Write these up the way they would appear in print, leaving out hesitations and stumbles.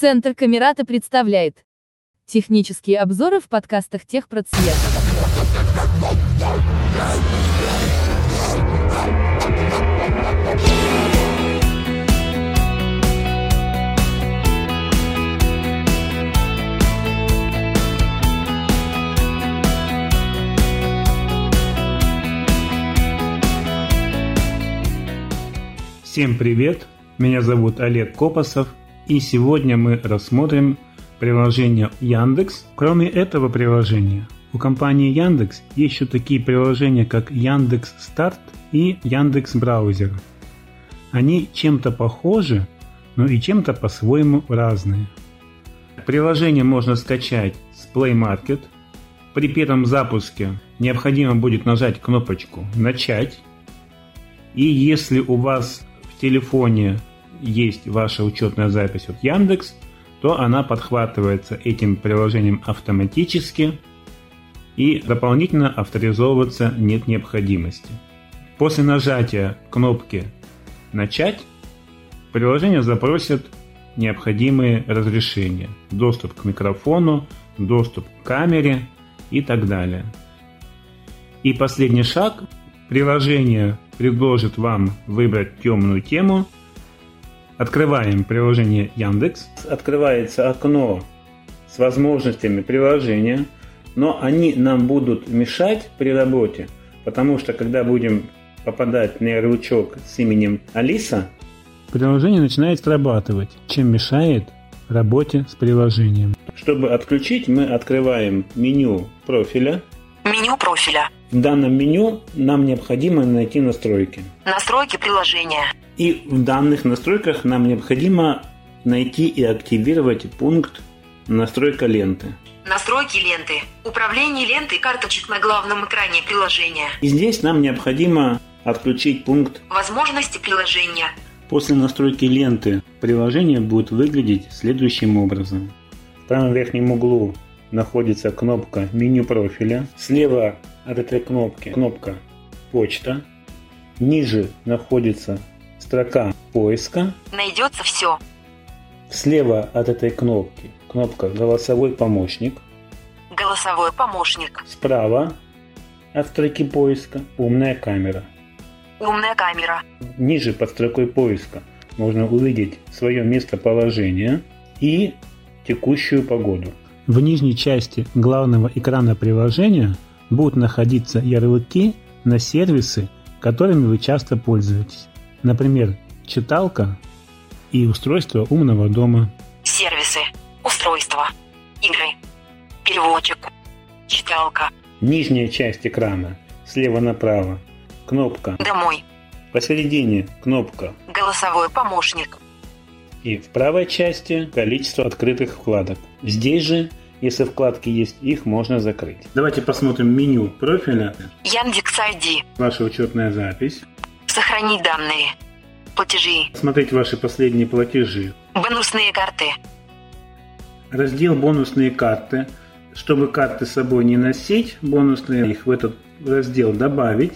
Центр Камерата представляет технические обзоры в подкастах техпроцвета. Всем привет! Меня зовут Олег Копосов. И сегодня мы рассмотрим приложение Яндекс. Кроме этого приложения, у компании Яндекс есть еще такие приложения, как Яндекс Старт и Яндекс Браузер. Они чем-то похожи, но и чем-то по-своему разные. Приложение можно скачать с Play Market. При первом запуске необходимо будет нажать кнопочку «Начать». И если у вас в телефоне есть ваша учетная запись от Яндекс, то она подхватывается этим приложением автоматически, и дополнительно авторизовываться нет необходимости. После нажатия кнопки «Начать» приложение запросит необходимые разрешения: доступ к микрофону, доступ к камере и так далее. И последний шаг: приложение предложит вам выбрать темную тему. Открываем приложение Яндекс. Открывается окно с возможностями приложения, но они нам будут мешать при работе, потому что когда будем попадать на ярлычок с именем Алиса, приложение начинает срабатывать, чем мешает работе с приложением. Чтобы отключить, мы открываем меню профиля. Меню профиля. В данном меню нам необходимо найти настройки. Настройки приложения. И в данных настройках нам необходимо найти и активировать пункт «Настройка ленты». Настройки ленты. Управление лентой карточек на главном экране приложения. И здесь нам необходимо отключить пункт «Возможности приложения». После настройки ленты приложение будет выглядеть следующим образом. В правом верхнем углу находится кнопка «Меню профиля». Слева от этой кнопки кнопка «Почта». Ниже находится строка поиска. Найдется все. Слева от этой кнопки кнопка «Голосовой помощник». Голосовой помощник. Справа от строки поиска «Умная камера». Умная камера. Ниже под строкой поиска можно увидеть свое местоположение и текущую погоду. В нижней части главного экрана приложения будут находиться ярлыки на сервисы, которыми вы часто пользуетесь. Например, читалка и устройство умного дома. Сервисы, устройства, игры, переводчик, читалка. Нижняя часть экрана, слева направо, кнопка «Домой». Посередине кнопка «Голосовой помощник». И в правой части количество открытых вкладок. Здесь же, если вкладки есть, их можно закрыть. Давайте посмотрим меню профиля. Яндекс ID. Ваша учетная запись. Сохранить данные. Платежи. Смотреть ваши последние платежи. Бонусные карты. Раздел «Бонусные карты». Чтобы карты с собой не носить, бонусные, их в этот раздел добавить.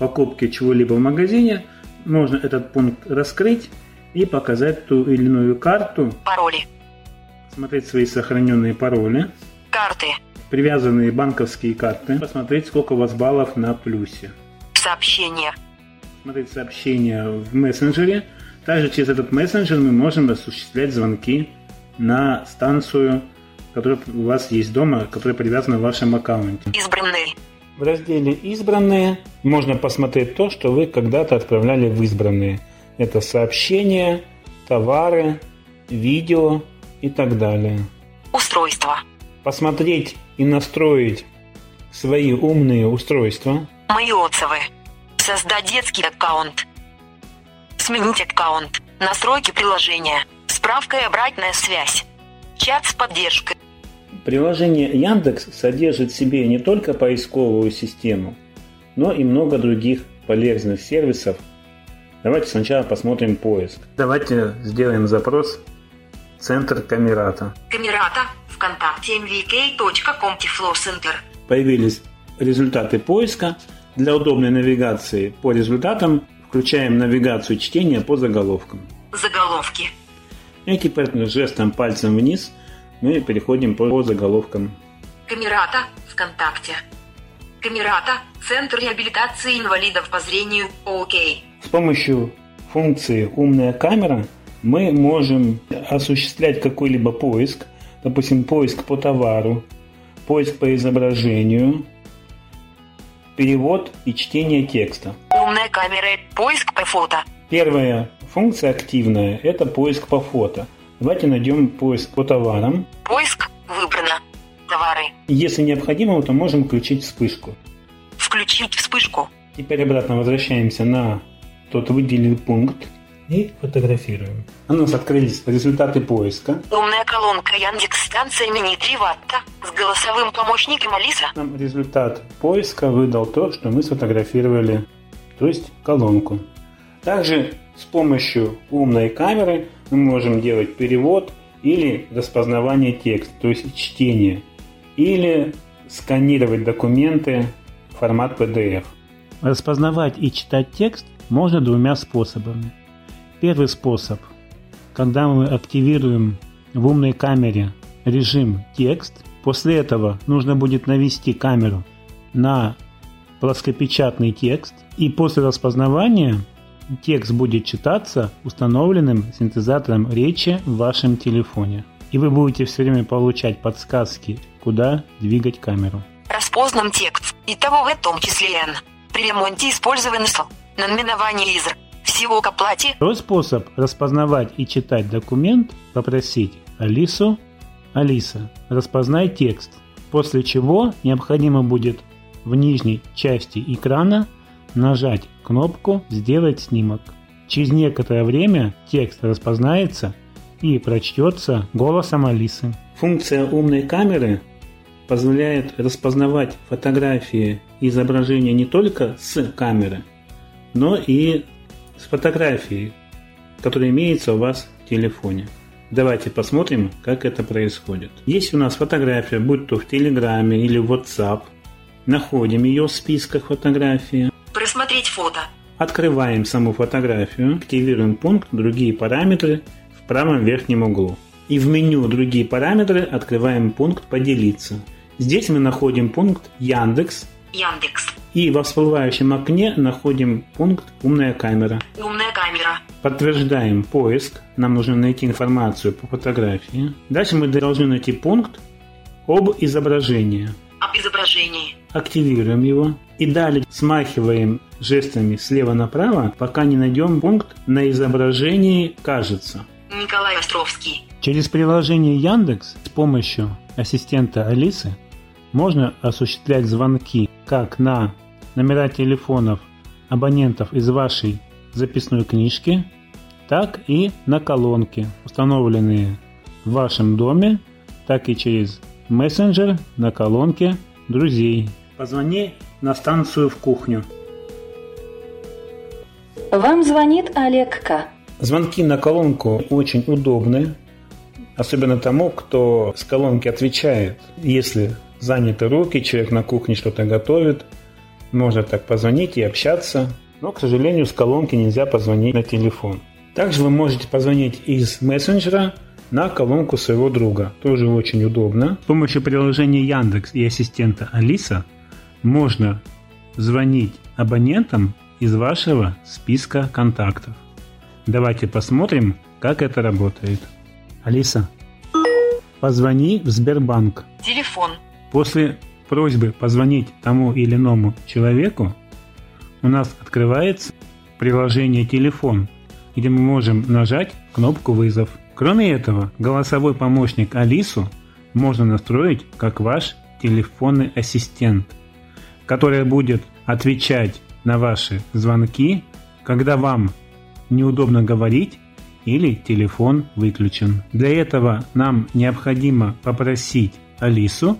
Покупки чего-либо в магазине. Можно этот пункт раскрыть и показать ту или иную карту. Пароли. Смотреть свои сохраненные пароли. Карты. Привязанные банковские карты. Посмотреть, сколько у вас баллов на плюсе. Сообщения. Смотреть сообщения в мессенджере. Также через этот мессенджер мы можем осуществлять звонки на станцию, которая у вас есть дома, которая привязана в вашем аккаунте. Избранные. В разделе «Избранные» можно посмотреть то, что вы когда-то отправляли в избранные. Это сообщения, товары, видео и так далее. Устройства. Посмотреть и настроить свои умные устройства. Мои отзывы. Создать детский аккаунт. Сменить аккаунт. Настройки приложения. Справка и обратная связь. Чат с поддержкой. Приложение Яндекс содержит в себе не только поисковую систему, но и много других полезных сервисов. Давайте сначала посмотрим поиск. Давайте сделаем запрос «Центр Камерата». Камерата. ВКонтакте. mvk.com/Center. Появились результаты поиска. Для удобной навигации по результатам включаем навигацию чтения по заголовкам. Заголовки. И теперь жестом пальцем вниз мы переходим по заголовкам. Камерата, ВКонтакте. Камерата, Центр реабилитации инвалидов по зрению, ОК. С помощью функции «Умная камера» мы можем осуществлять какой-либо поиск. Допустим, поиск по товару, поиск по изображению, перевод и чтение текста. Умная камера, поиск по фото. Первая функция активная – это поиск по фото. Давайте найдем поиск по товарам. Поиск выбрано. Товары. Если необходимо, то можем включить вспышку. Включить вспышку. Теперь обратно возвращаемся на тот выделенный пункт и фотографируем. У нас открылись результаты поиска. Умная колонка Яндекс, станция мини-3 ватта с голосовым помощником Алиса. Нам результат поиска выдал то, что мы сфотографировали, то есть колонку. Также с помощью умной камеры мы можем делать перевод или распознавание текста, то есть чтение, или сканировать документы в формат PDF. Распознавать и читать текст можно двумя способами. Первый способ, когда мы активируем в умной камере режим «Текст», после этого нужно будет навести камеру на плоскопечатный текст, и после распознавания текст будет читаться установленным синтезатором речи в вашем телефоне. И вы будете все время получать подсказки, куда двигать камеру. Распознан текст, итого в том числе N. При ремонте использован СЛ, наименование ИЗР. Всего к оплате. Второй способ распознавать и читать документ – попросить Алису: «Алиса, распознай текст», после чего необходимо будет в нижней части экрана нажать кнопку «Сделать снимок». Через некоторое время текст распознается и прочтется голосом Алисы. Функция умной камеры позволяет распознавать фотографии и изображения не только с камеры, но и с фотографией, которая имеется у вас в телефоне. Давайте посмотрим, как это происходит. Есть у нас фотография, будь то в Телеграме или в WhatsApp. Находим ее в списках фотографий. Просмотреть фото. Открываем саму фотографию, активируем пункт «Другие параметры» в правом верхнем углу. И в меню «Другие параметры» открываем пункт «Поделиться». Здесь мы находим пункт Яндекс. И во всплывающем окне находим пункт «Умная камера». Умная камера. Подтверждаем поиск. Нам нужно найти информацию по фотографии. Дальше мы должны найти пункт «Об изображении». Об изображении. Активируем его. И далее смахиваем жестами слева направо, пока не найдем пункт «На изображении кажется». Николай Островский. Через приложение Яндекс с помощью ассистента Алисы можно осуществлять звонки как на номера телефонов абонентов из вашей записной книжки, так и на колонки, установленные в вашем доме, так и через мессенджер на колонке друзей. Позвони на станцию в кухню. Вам звонит Олег К. Звонки на колонку очень удобны, особенно тому, кто с колонки отвечает. Если заняты руки, человек на кухне что-то готовит, можно так позвонить и общаться. Но, к сожалению, с колонки нельзя позвонить на телефон. Также вы можете позвонить из мессенджера на колонку своего друга. Тоже очень удобно. С помощью приложения Яндекс и ассистента Алиса можно звонить абонентам из вашего списка контактов. Давайте посмотрим, как это работает. Алиса, позвони в Сбербанк. Телефон. После просьбы позвонить тому или иному человеку у нас открывается приложение «Телефон», где мы можем нажать кнопку «Вызов». Кроме этого, голосовой помощник Алису можно настроить как ваш телефонный ассистент, который будет отвечать на ваши звонки, когда вам неудобно говорить или телефон выключен. Для этого нам необходимо попросить Алису,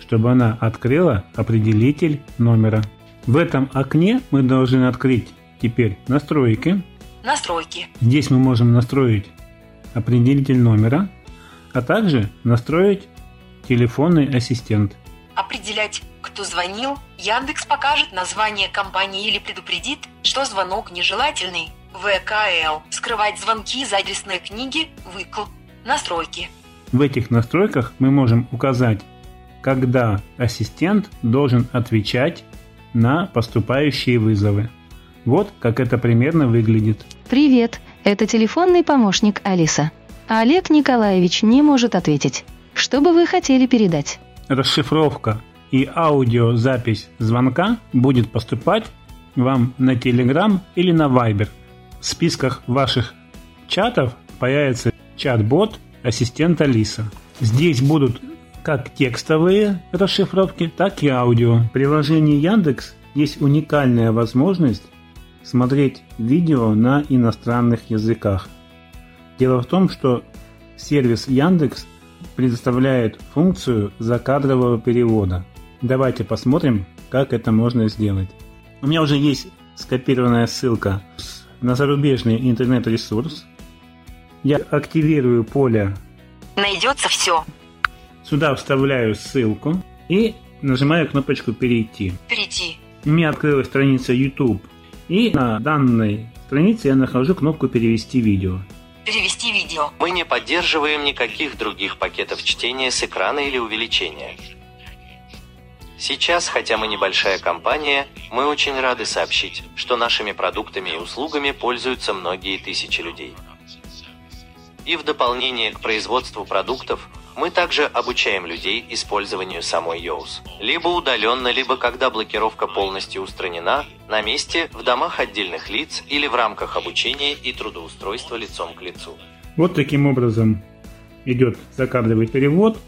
чтобы она открыла определитель номера. В этом окне мы должны открыть теперь настройки. Настройки. Здесь мы можем настроить определитель номера, а также настроить телефонный ассистент. Определять, кто звонил. Яндекс покажет название компании или предупредит, что звонок нежелательный. ВКЛ, скрывать звонки из адресной книги, ВКЛ, настройки. В этих настройках мы можем указать, когда ассистент должен отвечать на поступающие вызовы. Вот как это примерно выглядит. Привет, это телефонный помощник Алиса. Олег Николаевич не может ответить. Что бы вы хотели передать? Расшифровка и аудиозапись звонка будет поступать вам на Telegram или на Viber. В списках ваших чатов появится чат-бот «Ассистент Алиса». Здесь будут как текстовые расшифровки, так и аудио. В приложении Яндекс есть уникальная возможность смотреть видео на иностранных языках. Дело в том, что сервис Яндекс предоставляет функцию закадрового перевода. Давайте посмотрим, как это можно сделать. У меня уже есть скопированная ссылка на зарубежный интернет-ресурс. Я активирую поле «Найдется все». Сюда вставляю ссылку и нажимаю кнопочку «Перейти». «Перейти». У меня открылась страница YouTube. И на данной странице я нахожу кнопку «Перевести видео». Перевести видео. Мы не поддерживаем никаких других пакетов чтения с экрана или увеличения. Сейчас, хотя мы небольшая компания, мы очень рады сообщить, что нашими продуктами и услугами пользуются многие тысячи людей. И в дополнение к производству продуктов, мы также обучаем людей использованию самой Яндекс. Либо удаленно, либо когда блокировка полностью устранена, на месте, в домах отдельных лиц или в рамках обучения и трудоустройства лицом к лицу. Вот таким образом идет закадровый перевод.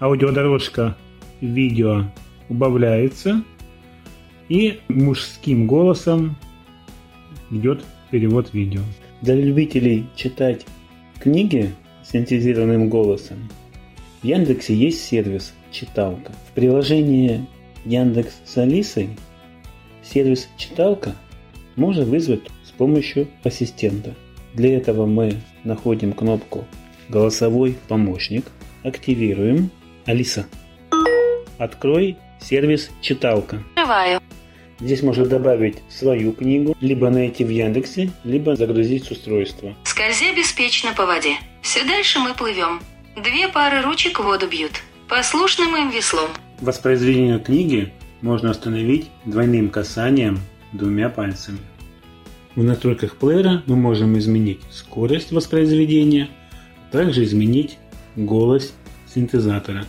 Аудиодорожка видео убавляется. И мужским голосом идет перевод видео. Для любителей читать книги синтезированным голосом в Яндексе есть сервис «Читалка». В приложении Яндекс с Алисой сервис «Читалка» можно вызвать с помощью ассистента. Для этого мы находим кнопку «Голосовой помощник», активируем «Алиса». Открой сервис «Читалка». Открываю. Здесь можно добавить свою книгу, либо найти в Яндексе, либо загрузить с устройства. Скользя беспечно по воде. Все дальше мы плывем. Две пары ручек воду бьют. Послушным им веслом. Воспроизведение книги можно остановить двойным касанием двумя пальцами. В настройках плеера мы можем изменить скорость воспроизведения, а также изменить голос синтезатора.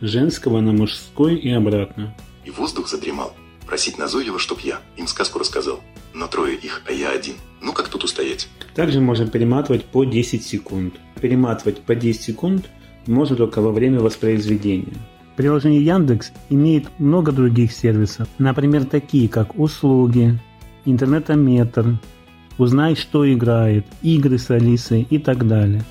Женского на мужской и обратно. И воздух задремал. Просить назойливо, чтоб я им сказку рассказал. Но трое их, а я один. Ну как тут устоять? Также можно перематывать по 10 секунд. Перематывать по 10 секунд можно только во время воспроизведения. Приложение Яндекс имеет много других сервисов. Например, такие как услуги, интернетометр, узнай, что играет, игры с Алисой и так далее.